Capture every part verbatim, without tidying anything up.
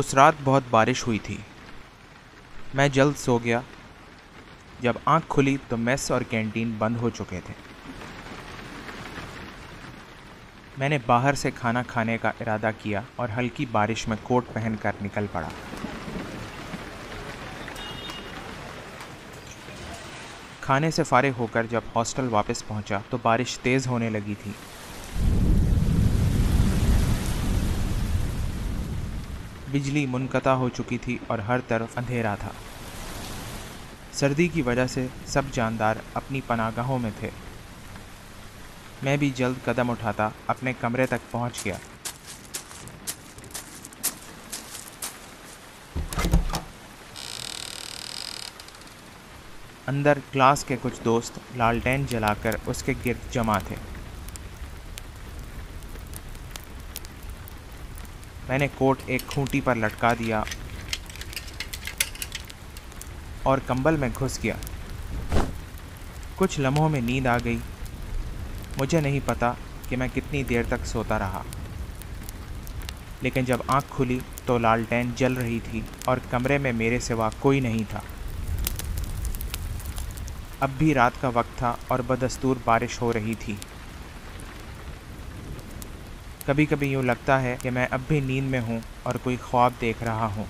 اس رات بہت بارش ہوئی تھی۔ میں جلد سو گیا۔ جب آنکھ کھلی تو میس اور کینٹین بند ہو چکے تھے۔ میں نے باہر سے کھانا کھانے کا ارادہ کیا اور ہلکی بارش میں کوٹ پہن کر نکل پڑا۔ کھانے سے فارغ ہو کر جب ہاسٹل واپس پہنچا تو بارش تیز ہونے لگی تھی۔ بجلی منقطع ہو چکی تھی اور ہر طرف اندھیرا تھا۔ سردی کی وجہ سے سب جاندار اپنی پناہ گاہوں میں تھے۔ میں بھی جلد قدم اٹھاتا اپنے کمرے تک پہنچ گیا۔ اندر کلاس کے کچھ دوست لالٹین جلا کر اس کے گرد جمع تھے۔ میں نے کوٹ ایک کھونٹی پر لٹکا دیا اور کمبل میں گھس گیا۔ کچھ لمحوں میں نیند آ گئی۔ مجھے نہیں پتا کہ میں کتنی دیر تک سوتا رہا، لیکن جب آنکھ کھلی تو لالٹین جل رہی تھی اور کمرے میں میرے سوا کوئی نہیں تھا۔ اب بھی رات کا وقت تھا اور بدستور بارش ہو رہی تھی۔ کبھی کبھی یوں لگتا ہے کہ میں اب بھی نیند میں ہوں اور کوئی خواب دیکھ رہا ہوں۔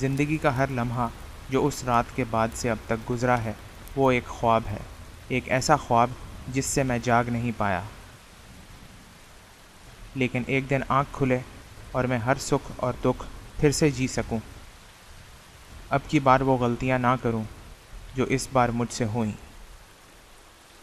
زندگی کا ہر لمحہ جو اس رات کے بعد سے اب تک گزرا ہے وہ ایک خواب ہے، ایک ایسا خواب جس سے میں جاگ نہیں پایا، لیکن ایک دن آنکھ کھلے اور میں ہر سکھ اور دکھ پھر سے جی سکوں۔ اب کی بار وہ غلطیاں نہ کروں جو اس بار مجھ سے ہوئیں۔